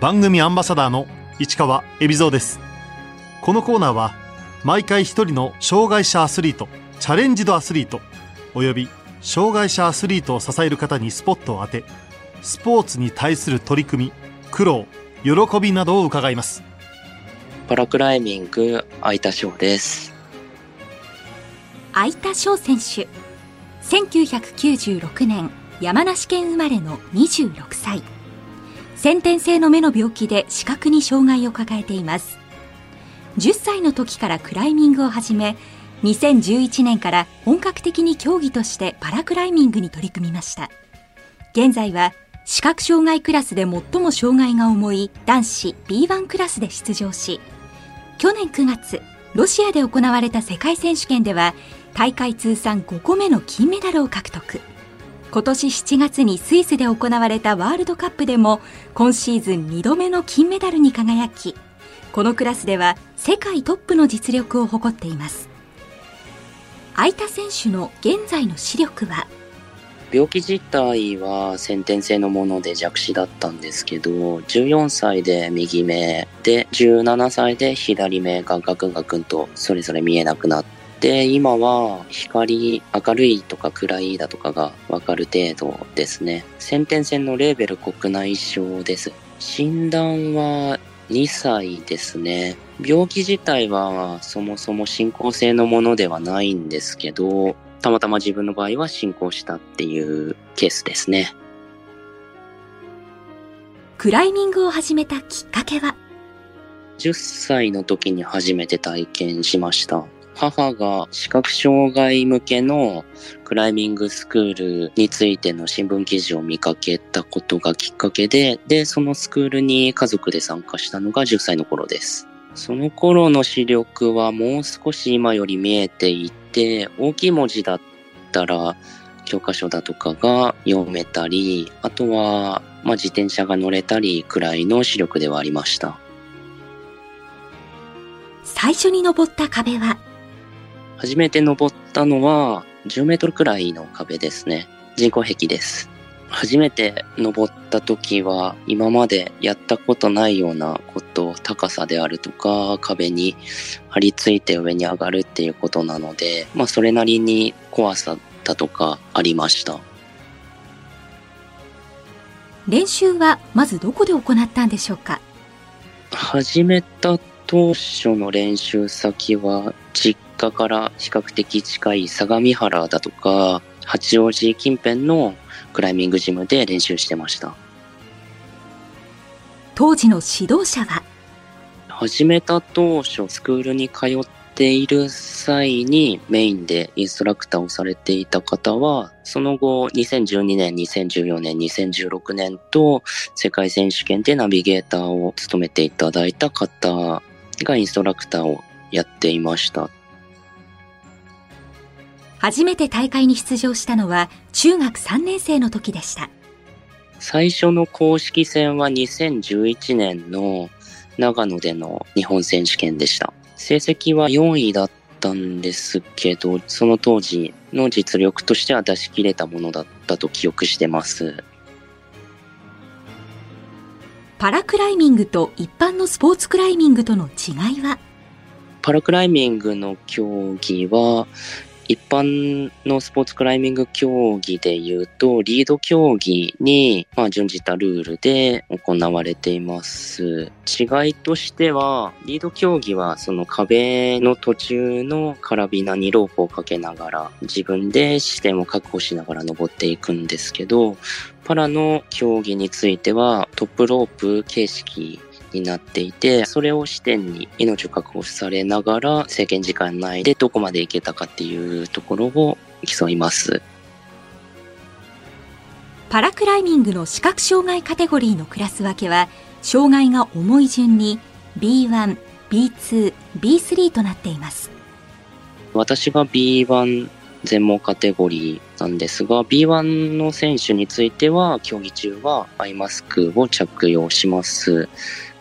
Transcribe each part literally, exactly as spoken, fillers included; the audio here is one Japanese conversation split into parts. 番組アンバサダーの市川恵比蔵です。このコーナーは毎回一人の障害者アスリート、チャレンジドアスリートおよび障害者アスリートを支える方にスポットを当て、スポーツに対する取り組み、苦労、喜びなどを伺います。パラクライミング相田翔です。相田翔選手、せんきゅうひゃくきゅうじゅうろくねん山梨県生まれのにじゅうろくさい。先天性の目の病気で視覚に障害を抱えています。じゅっさいの時からクライミングを始め、にせんじゅういちねんから本格的に競技としてパラクライミングに取り組みました。現在は視覚障害クラスで最も障害が重い男子 ビーワン クラスで出場し、去年くがつロシアで行われた世界選手権では大会通算ごこめの金メダルを獲得。今年しちがつにスイスで行われたワールドカップでも今シーズンにどめの金メダルに輝き、このクラスでは世界トップの実力を誇っています。相田選手の現在の視力は、病気自体は先天性のもので弱視だったんですけど、じゅうよんさいで右目でじゅうななさいで左目がガクンガクンとそれぞれ見えなくなって、今は光、明るいとか暗いだとかが分かる程度ですね。先天性のレーベル国内症です。診断はにさいですね。病気自体はそもそも進行性のものではないんですけど、たまたま自分の場合は進行したっていうケースですね。クライミングを始めたきっかけは、じゅっさいの時に初めて体験しました。母が視覚障害向けのクライミングスクールについての新聞記事を見かけたことがきっかけで、で、そのスクールに家族で参加したのがじゅっさいの頃です。その頃の視力はもう少し今より見えていて、大きい文字だったら教科書だとかが読めたり、あとはまあ自転車が乗れたりくらいの視力ではありました。最初に登った壁は、初めて登ったのはじゅうメートルくらいの壁ですね。人工壁です。初めて登った時は今までやったことないようなこと、高さであるとか壁に張り付いて上に上がるっていうことなので、まあそれなりに怖さだとかありました。練習はまずどこで行ったんでしょうか？始めた当初の練習先は実家から比較的近い相模原だとか八王子近辺のクライミングジムで練習してました。当時の指導者は、始めた当初スクールに通っている際にメインでインストラクターをされていた方は、その後にせんじゅうにねん、にせんじゅうよねん、にせんじゅうろくねんと世界選手権でナビゲーターを務めていただいた方がインストラクターをやっていました。初めて大会に出場したのは中学さんねんせいの時でした。最初の公式戦はにせんじゅういちねんの長野での日本選手権でした。成績はよんいだったんですけど、その当時の実力としては出し切れたものだったと記憶してます。パラクライミングと一般のスポーツクライミングとの違いは？パラクライミングの競技は一般のスポーツクライミング競技でいうとリード競技にまあ準じたルールで行われています。違いとしては、リード競技はその壁の途中のカラビナにロープをかけながら自分で視点を確保しながら登っていくんですけど、パラの競技についてはトップロープ形式になっていて、それを視点に命を確保されながら制限時間内でどこまで行けたかっていうところを競います。パラクライミングの視覚障害カテゴリーのクラス分けは障害が重い順に ビーワン、ビーツー、ビースリー となっています。私が ビーワン全盲カテゴリーなんですが、 ビーワン の選手については競技中はアイマスクを着用します。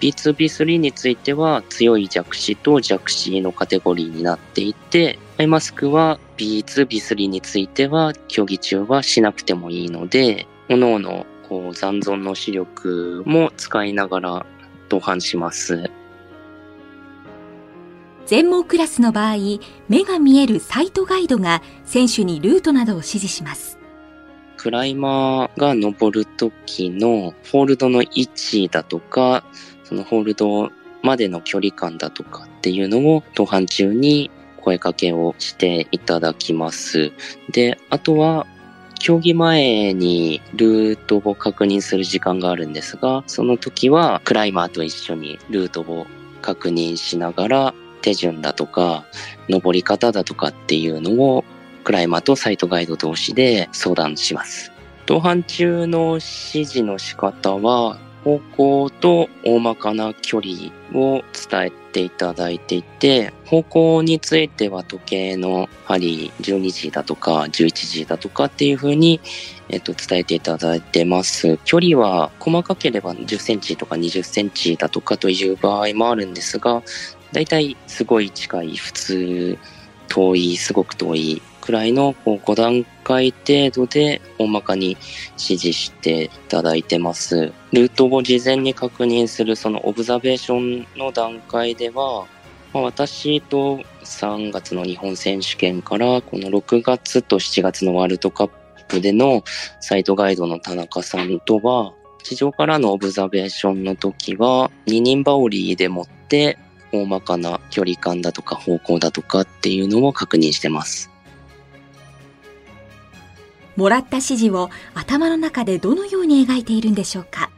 ビーツー、ビースリー については強い弱視と弱視のカテゴリーになっていて、アイマスクは ビーツー、ビースリー については競技中はしなくてもいいので、各々こう残存の視力も使いながら同伴します。全盲クラスの場合、目が見えるサイトガイドが選手にルートなどを指示します。クライマーが登る時のホールドの位置だとか、そのホールドまでの距離感だとかっていうのを登板中に声かけをしていただきます。で、あとは競技前にルートを確認する時間があるんですが、その時はクライマーと一緒にルートを確認しながら手順だとか登り方だとかっていうのをクライマーとサイトガイド同士で相談します。登板中の指示の仕方は、方向と大まかな距離を伝えていただいていて、方向については時計の針じゅうにじだとかじゅういちじだとかっていう風に、えっと、伝えていただいてます。距離は細かければじゅっセンチとかにじゅっセンチだとかという場合もあるんですが、だいたいすごい近い、普通、遠い、すごく遠いくらいのご段階程度で大まかに指示していただいてます。ルートを事前に確認するそのオブザベーションの段階では、まあ、私とさんがつの日本選手権からこのろくがつとしちがつのワールドカップでのサイトガイドの田中さんとは、地上からのオブザベーションの時はににん羽織でもって大まかな距離感だとか方向だとかっていうのを確認してます。もらった指示を頭の中でどのように描いているんでしょうか。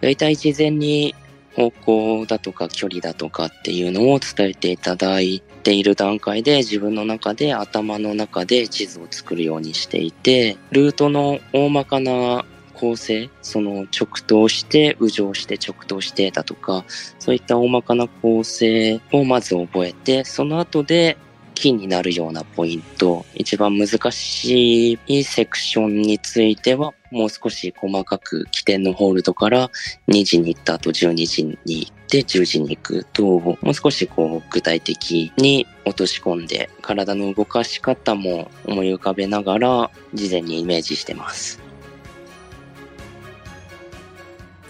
だいたい事前に方向だとか距離だとかっていうのを伝えていただいている段階で、自分の中で頭の中で地図を作るようにしていて、ルートの大まかな構成、その直通して右上して直通してだとか、そういった大まかな構成をまず覚えて、その後でキーになるようなポイント、一番難しいセクションについてはもう少し細かく、起点のホールドからにじに行った後じゅうにじに行ってじゅうじに行くと、もう少しこう具体的に落とし込んで、体の動かし方も思い浮かべながら事前にイメージしてます。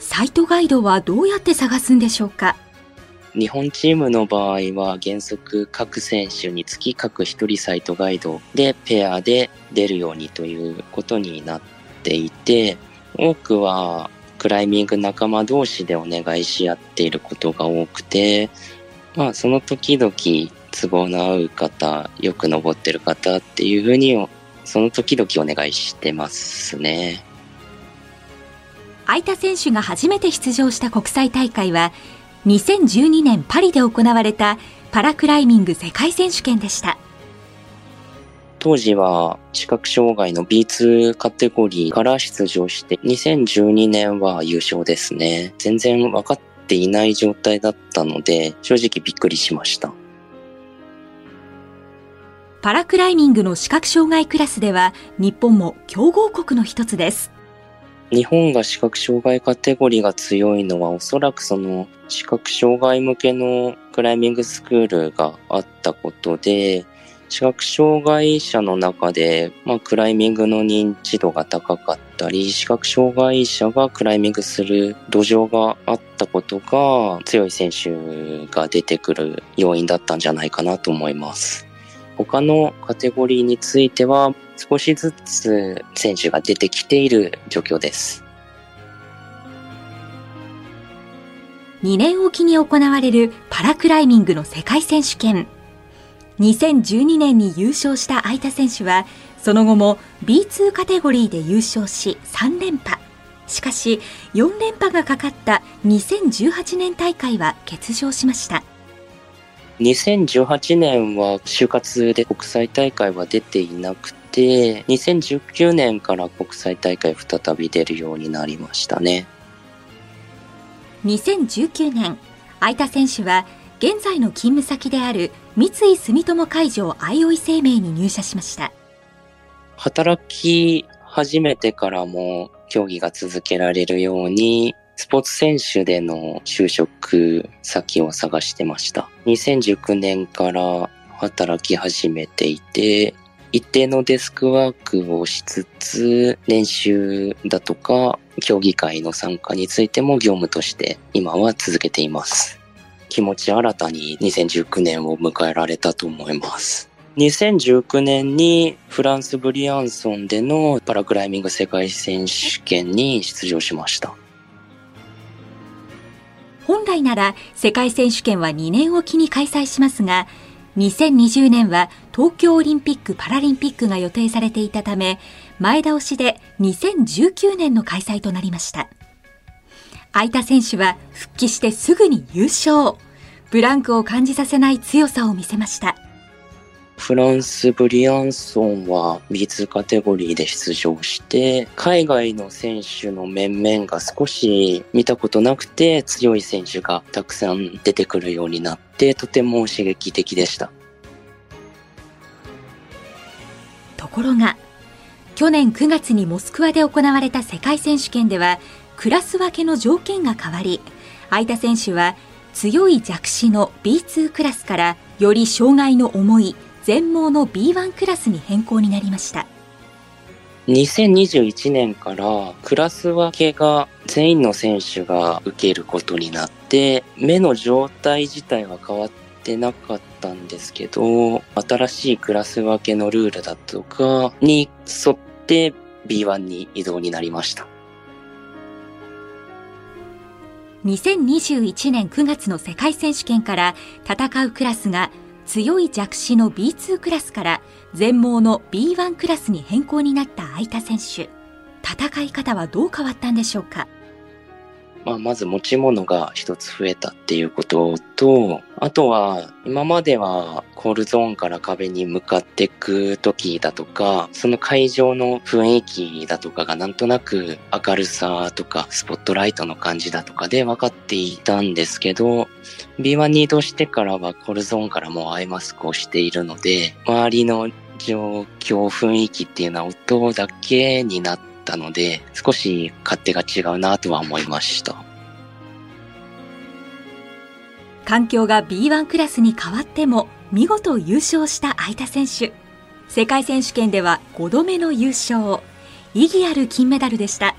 サイトガイドはどうやって探すんでしょうか。日本チームの場合は原則各選手につき各ひとりサイトガイドでペアで出るようにということになっていて、多くはクライミング仲間同士でお願いし合っていることが多くて、まあその時々都合の合う方、よく登ってる方っていうふうにその時々お願いしてますね。相田選手が初めて出場した国際大会はにせんじゅうにねんパリで行われたパラクライミング世界選手権でした。当時は視覚障害の ビーツー カテゴリーから出場して、にせんじゅうにねんは優勝ですね。全然分かっていない状態だったので、正直びっくりしました。パラクライミングの視覚障害クラスでは日本も強豪国の一つです。日本が視覚障害カテゴリーが強いのは、おそらくその視覚障害向けのクライミングスクールがあったことで、視覚障害者の中で、まあ、クライミングの認知度が高かったり、視覚障害者がクライミングする土壌があったことが、強い選手が出てくる要因だったんじゃないかなと思います。他のカテゴリーについては少しずつ選手が出てきている状況です。にねんおきに行われるパラクライミングの世界選手権。にせんじゅうにねんに優勝した相田選手は、その後も ビーツー カテゴリーで優勝しさん連覇。しかしよん連覇がかかったにせんじゅうはちねん大会は欠場しました。にせんじゅうはちねんは就活で国際大会は出ていなくて、にせんじゅうきゅうねんから国際大会再び出るようになりましたね。にせんじゅうきゅうねん、相田選手は現在の勤務先である三井住友海上あいおい生命に入社しました。働き始めてからも競技が続けられるように、スポーツ選手での就職先を探してました。にせんじゅうきゅうねんから働き始めていて、一定のデスクワークをしつつ、練習だとか競技会の参加についても業務として今は続けています。気持ち新たににせんじゅうきゅうねんを迎えられたと思います。にせんじゅうきゅうねんにフランス・ブリアンソンでのパラクライミング世界選手権に出場しました。本来なら世界選手権はにねんおきに開催しますが、にせんにじゅうねんは東京オリンピック・パラリンピックが予定されていたため、前倒しでにせんじゅうきゅうねんの開催となりました。空いた選手は復帰してすぐに優勝。ブランクを感じさせない強さを見せました。フランス・ブリアンソンは ビーツー カテゴリーで出場して、海外の選手の面々が少し見たことなくて強い選手がたくさん出てくるようになって、とても刺激的でした。ところが、去年くがつにモスクワで行われた世界選手権では、クラス分けの条件が変わり、空いた選手は強い弱視の ビーツー クラスからより障害の重い全盲の ビーワン クラスに変更になりました。にせんにじゅういちねんからクラス分けが全員の選手が受けることになって、目の状態自体は変わってなかったんですけど、新しいクラス分けのルールだとかに沿って ビーワン に移動になりました。にせんにじゅういちねんくがつの世界選手権から戦うクラスが強い弱視の ビーツー クラスから全盲の ビーワン クラスに変更になった空田選手。戦い方はどう変わったんでしょうか。まあ、まず持ち物が一つ増えたっていうことと、あとは今まではコールゾーンから壁に向かっていく時だとか、その会場の雰囲気だとかがなんとなく明るさとかスポットライトの感じだとかで分かっていたんですけど、ビーワン に移動してからはコールゾーンからもアイマスクをしているので、周りの状況雰囲気っていうのは音だけになってたので、少し勝手が違うなとは思いました。環境が ビーワン クラスに変わっても見事優勝した相田選手。世界選手権ではごどめの優勝。意義ある金メダルでした。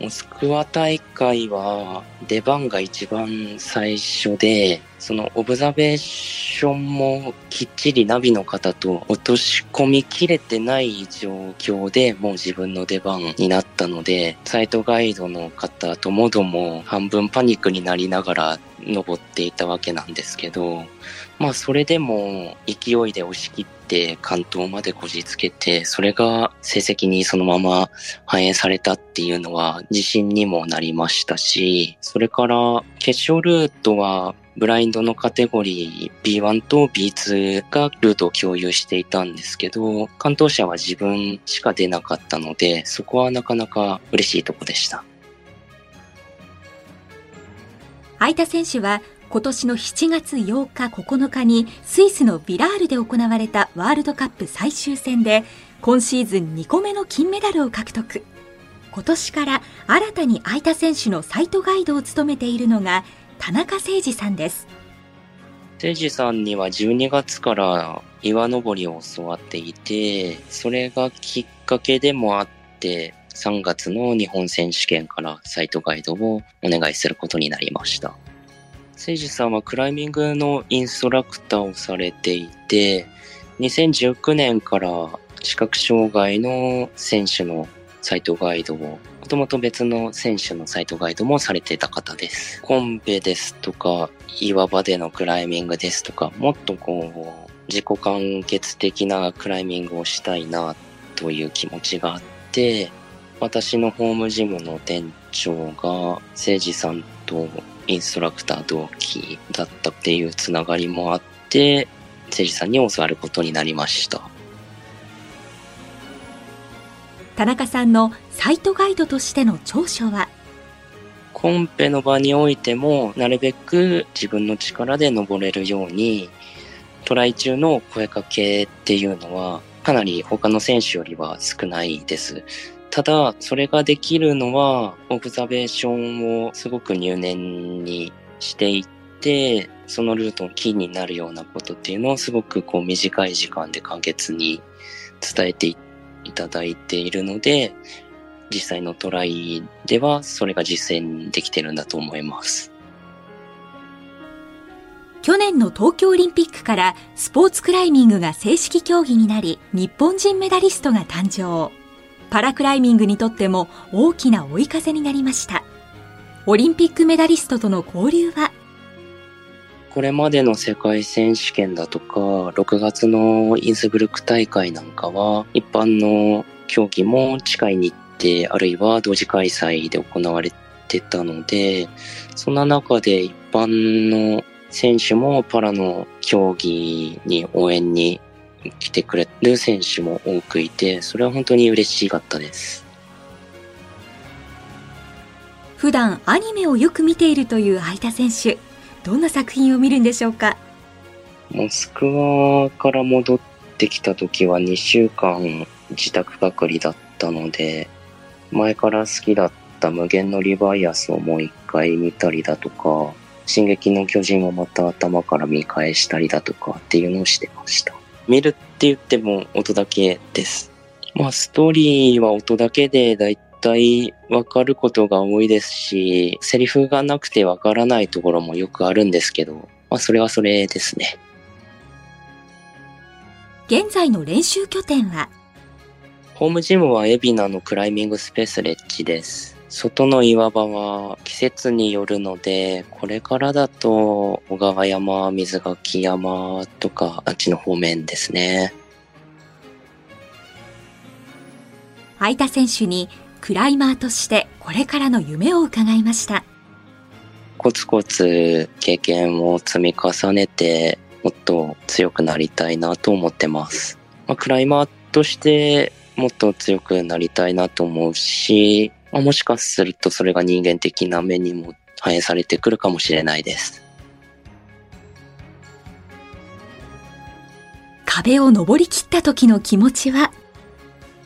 モスクワ大会は出番が一番最初で、そのオブザベーションもきっちりナビの方と落とし込みきれてない状況でもう自分の出番になったので、サイトガイドの方ともども半分パニックになりながら登っていたわけなんですけど、まあそれでも勢いで押し切って完登までこじつけて、それが成績にそのまま反映されたっていうのは自信にもなりましたし、それから決勝ルートはブラインドのカテゴリー ビーワン と ビーツー がルートを共有していたんですけど、完登者は自分しか出なかったので、そこはなかなか嬉しいとこでした。相田選手は今年のしちがつようかここのかにスイスのビラールで行われたワールドカップ最終戦で今シーズンにこめの金メダルを獲得。今年から新たに相田選手のサイトガイドを務めているのが田中誠二さんです。誠二さんにはじゅうにがつから岩登りを教わっていて、それがきっかけでもあってさんがつの日本選手権からサイトガイドをお願いすることになりました。誠二さんはクライミングのインストラクターをされていて、にせんじゅうきゅうねんから視覚障害の選手のサイトガイドを、もともと別の選手のサイトガイドもされていた方です。コンペですとか、岩場でのクライミングですとか、もっとこう、自己完結的なクライミングをしたいなという気持ちがあって、私のホームジムの店長が、誠司さんとインストラクター同期だったっていうつながりもあって、誠司さんに教わることになりました。田中さんのサイトガイドとしての長所は、コンペの場においてもなるべく自分の力で登れるように、トライ中の声かけっていうのはかなり他の選手よりは少ないです。ただそれができるのはオブザベーションをすごく入念にしていって、そのルートのキーになるようなことっていうのをすごくこう短い時間で簡潔に伝えていただいているので、実際のトライではそれが実践できてるんだと思います。去年の東京オリンピックからスポーツクライミングが正式競技になり、日本人メダリストが誕生。パラクライミングにとっても大きな追い風になりました。オリンピックメダリストとの交流は、これまでの世界選手権だとか、ろくがつのインスブルク大会なんかは、一般の競技も近い日程、あるいは同時開催で行われてたので、そんな中で一般の選手もパラの競技に応援に来てくれる選手も多くいて、それは本当に嬉しかったです。普段アニメをよく見ているという相田選手、どんな作品を見るんでしょうか。モスクワから戻ってきた時はにしゅうかん自宅隔離だったので、前から好きだった無限のリバイアスをもう一回見たりだとか、進撃の巨人をまた頭から見返したりだとかっていうのをしてました。見るって言っても音だけです。まあストーリーは音だけでだい絶対分かることが多いですし、セリフがなくて分からないところもよくあるんですけど、まあ、それはそれですね。現在の練習拠点はホームジムは海老名のクライミングスペースレッジです。外の岩場は季節によるので、これからだと小川山、水垣山とかあっちの方面ですね。相田選手にクライマーとしてこれからの夢を伺いました。コツコツ経験を積み重ねて、もっと強くなりたいなと思ってます。まあ、クライマーとしてもっと強くなりたいなと思うし、まあ、もしかするとそれが人間的な面にも反映されてくるかもしれないです。壁を登り切った時の気持ちは、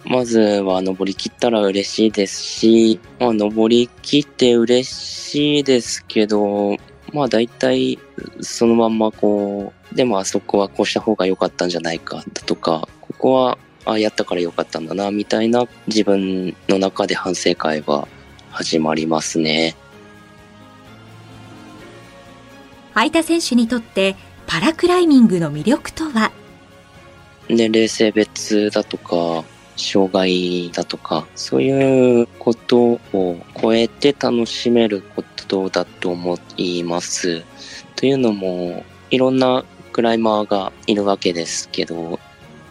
まずは登り切ったら嬉しいですし、まあ、登り切って嬉しいですけど、まあ大体そのまんまこう、でもあそこはこうした方が良かったんじゃないかだとか、ここはあやったから良かったんだなみたいな自分の中で反省会は始まりますね。相田選手にとってパラクライミングの魅力とは、年齢性別だとか、障害だとか、そういうことを超えて楽しめることだと思います。というのも、いろんなクライマーがいるわけですけど、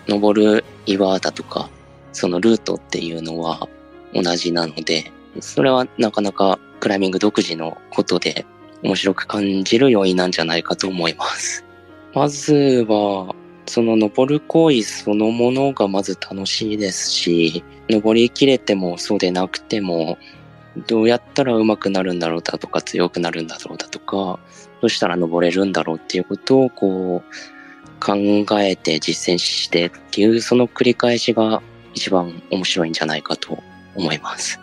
登る岩だとか、そのルートっていうのは同じなので、それはなかなかクライミング独自のことで面白く感じる要因なんじゃないかと思います。まずは、その登る行為そのものがまず楽しいですし、登りきれてもそうでなくても、どうやったら上手くなるんだろうだとか、強くなるんだろうだとか、どうしたら登れるんだろうっていうことをこう考えて実践してっていう、その繰り返しが一番面白いんじゃないかと思います。